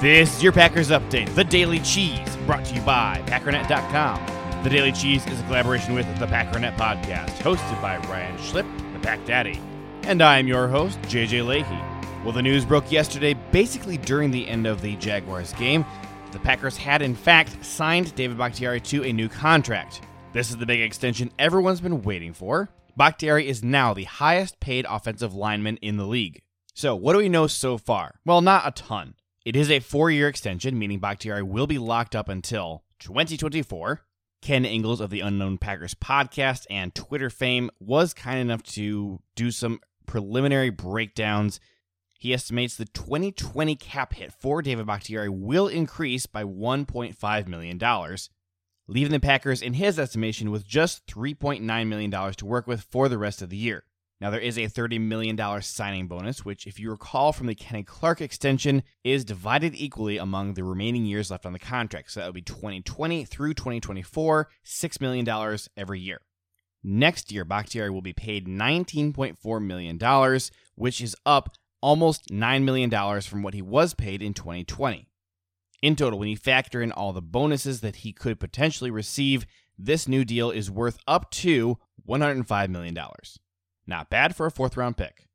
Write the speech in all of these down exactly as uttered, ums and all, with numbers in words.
This is your Packers Update, The Daily Cheese, brought to you by PackerNet dot com. The Daily Cheese is a collaboration with the PackerNet Podcast, hosted by Ryan Schlipp, the Pack Daddy. And I am your host, J J Leahy. Well, the news broke yesterday, basically during the end of the Jaguars game. The Packers had, in fact, signed David Bakhtiari to a new contract. This is the big extension everyone's been waiting for. Bakhtiari is now the highest-paid offensive lineman in the league. So, what do we know so far? Well, not a ton. It is a four-year extension, meaning Bakhtiari will be locked up until twenty twenty-four. Ken Ingles of the Unknown Packers podcast and Twitter fame was kind enough to do some preliminary breakdowns. He estimates the twenty twenty cap hit for David Bakhtiari will increase by one point five million dollars, leaving the Packers, in his estimation, with just three point nine million dollars to work with for the rest of the year. Now, there is a thirty million dollars signing bonus, which, if you recall from the Kenny Clark extension, is divided equally among the remaining years left on the contract. So that would be twenty twenty through twenty twenty-four, six million dollars every year. Next year, Bakhtiari will be paid nineteen point four million dollars, which is up almost nine million dollars from what he was paid in twenty twenty. In total, when you factor in all the bonuses that he could potentially receive, this new deal is worth up to one hundred five million dollars. Not bad for a fourth-round pick.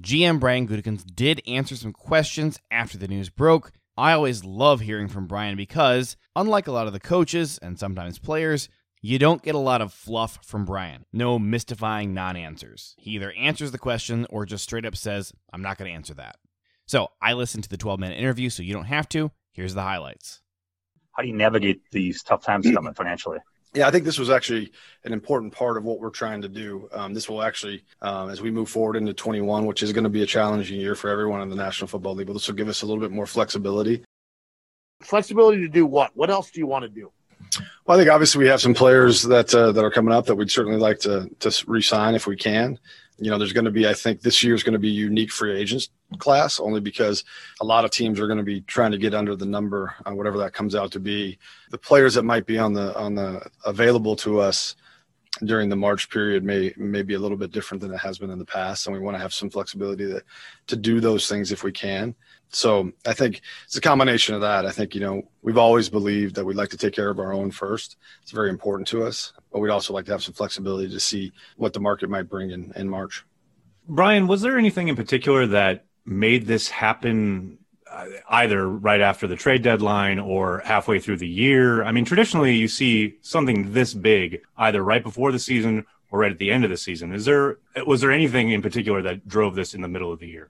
G M Brian Gutekunst did answer some questions after the news broke. I always love hearing from Brian because, unlike a lot of the coaches and sometimes players, you don't get a lot of fluff from Brian. No mystifying non-answers. He either answers the question or just straight up says, I'm not going to answer that. So I listened to the twelve-minute interview, so you don't have to. Here's the highlights. How do you navigate these tough times coming financially? Yeah, I think this was actually an important part of what we're trying to do. Um, this will actually, um, as we move forward into twenty-one, which is going to be a challenging year for everyone in the National Football League, but this will give us a little bit more flexibility. Flexibility to do what? What else do you want to do? Well, I think obviously we have some players that uh, that are coming up that we'd certainly like to to re-sign if we can. You know, there's going to be, I think this year is going to be a unique free agents class only because a lot of teams are going to be trying to get under the number, uh, whatever that comes out to be. The players that might be on the on the available to us during the March period may may be a little bit different than it has been in the past, and we want to have some flexibility to, to do those things if we can. So I think it's a combination of that. I think, you know, we've always believed that we'd like to take care of our own first. It's very important to us, but we'd also like to have some flexibility to see what the market might bring in, in March. Brian, was there anything in particular that made this happen either right after the trade deadline or halfway through the year? I mean, traditionally you see something this big either right before the season or right at the end of the season. Is there, was there anything in particular that drove this in the middle of the year?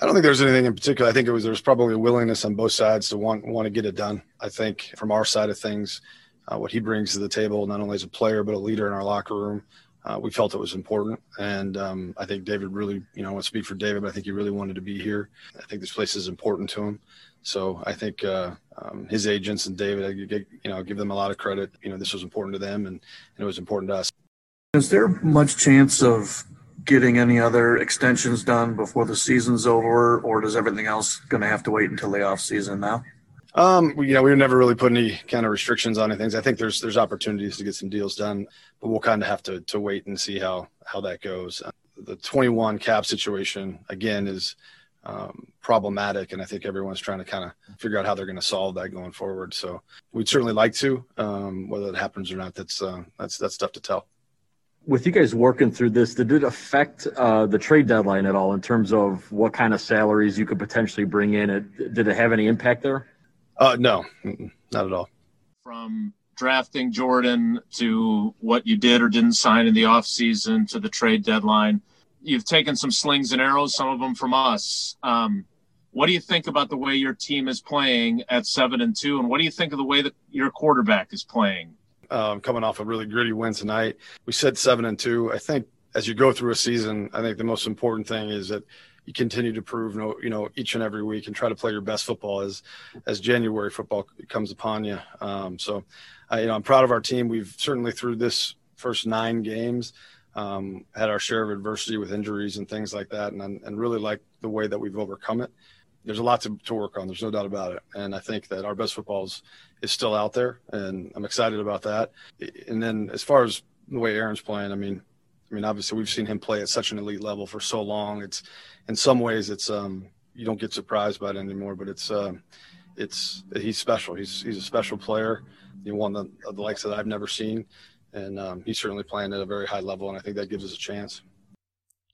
I don't think there's anything in particular. I think it was there was probably a willingness on both sides to want want to get it done. I think from our side of things, uh, what he brings to the table, not only as a player but a leader in our locker room, uh, we felt it was important. And um, I think David really, you know, I won't speak for David, but I think he really wanted to be here. I think this place is important to him. So I think uh, um, his agents and David, I get, you know, give them a lot of credit. You know, this was important to them, and, and it was important to us. Is there much chance of getting any other extensions done before the season's over, or does everything else going to have to wait until the off season now? Um, you know, we never really put any kind of restrictions on anything. I think there's there's opportunities to get some deals done, but we'll kind of have to to wait and see how how that goes. The twenty-one cap situation again is um, problematic, and I think everyone's trying to kind of figure out how they're going to solve that going forward. So we'd certainly like to, um, whether it happens or not, that's uh, that's that's tough to tell. With you guys working through this, did it affect uh, the trade deadline at all in terms of what kind of salaries you could potentially bring in? It, did it have any impact there? Uh, no, not at all. From drafting Jordan to what you did or didn't sign in the offseason to the trade deadline. You've taken some slings and arrows, some of them from us. Um, what do you think about the way your team is playing at seven and two? And what do you think of the way that your quarterback is playing? Um, coming off a really gritty win tonight, we said seven and two. I think as you go through a season, I think the most important thing is that you continue to prove, you know, each and every week and try to play your best football as, as January football comes upon you. Um, so, uh, you know, I'm proud of our team. We've certainly through this first nine games um, had our share of adversity with injuries and things like that. And and really like the way that we've overcome it. There's a lot to, to work on. There's no doubt about it. And I think that our best football is, is still out there, and I'm excited about that. And then as far as the way Aaron's playing, I mean, I mean, obviously we've seen him play at such an elite level for so long. It's, in some ways, it's um, you don't get surprised by it anymore. But it's, uh, it's he's special. He's he's a special player. He's one of the, of the likes that I've never seen, and um, he's certainly playing at a very high level. And I think that gives us a chance.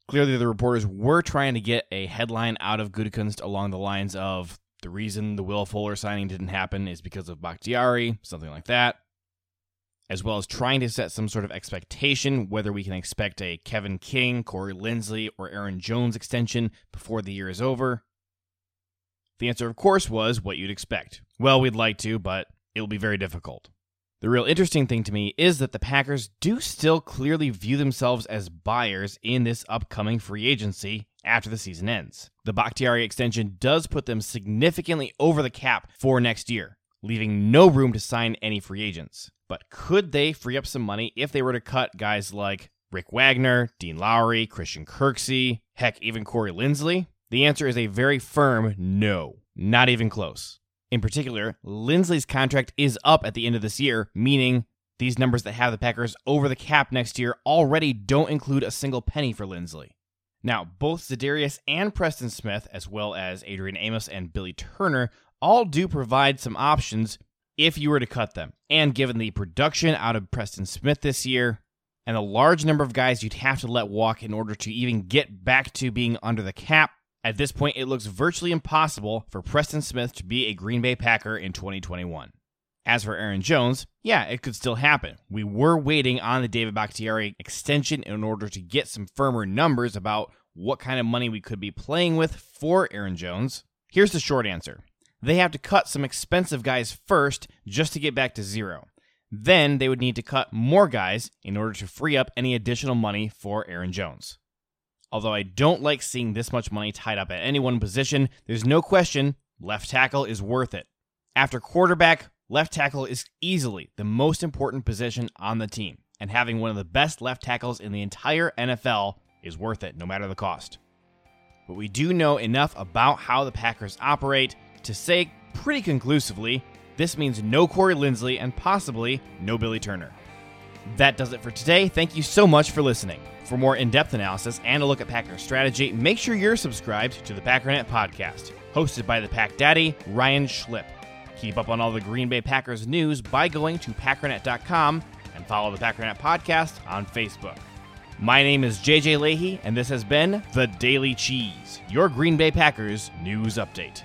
Clearly, the reporters were trying to get a headline out of Gutekunst along the lines of the reason the Will Fuller signing didn't happen is because of Bakhtiari, something like that, as well as trying to set some sort of expectation, whether we can expect a Kevin King, Corey Lindsley, or Aaron Jones extension before the year is over. The answer, of course, was what you'd expect. Well, we'd like to, but it'll be very difficult. The real interesting thing to me is that the Packers do still clearly view themselves as buyers in this upcoming free agency after the season ends. The Bakhtiari extension does put them significantly over the cap for next year, leaving no room to sign any free agents. But could they free up some money if they were to cut guys like Rick Wagner, Dean Lowry, Christian Kirksey, heck, even Corey Lindsley? The answer is a very firm no, not even close. In particular, Lindsley's contract is up at the end of this year, meaning these numbers that have the Packers over the cap next year already don't include a single penny for Lindsley. Now, both Zedarius and Preston Smith, as well as Adrian Amos and Billy Turner, all do provide some options if you were to cut them. And given the production out of Preston Smith this year and the large number of guys you'd have to let walk in order to even get back to being under the cap, at this point it looks virtually impossible for Preston Smith to be a Green Bay Packer in twenty twenty-one. As for Aaron Jones, yeah, it could still happen. We were waiting on the David Bakhtiari extension in order to get some firmer numbers about what kind of money we could be playing with for Aaron Jones. Here's the short answer. They have to cut some expensive guys first just to get back to zero. Then they would need to cut more guys in order to free up any additional money for Aaron Jones. Although I don't like seeing this much money tied up at any one position, there's no question left tackle is worth it. After quarterback, left tackle is easily the most important position on the team, and having one of the best left tackles in the entire N F L is worth it, no matter the cost. But we do know enough about how the Packers operate to say pretty conclusively, this means no Corey Lindsley and possibly no Billy Turner. That does it for today. Thank you so much for listening. For more in-depth analysis and a look at Packer strategy, make sure you're subscribed to the PackerNet podcast, hosted by the Pack Daddy, Ryan Schlipp. Keep up on all the Green Bay Packers news by going to PackerNet dot com and follow the PackerNet podcast on Facebook. My name is J J Leahy, and this has been The Daily Cheese, your Green Bay Packers news update.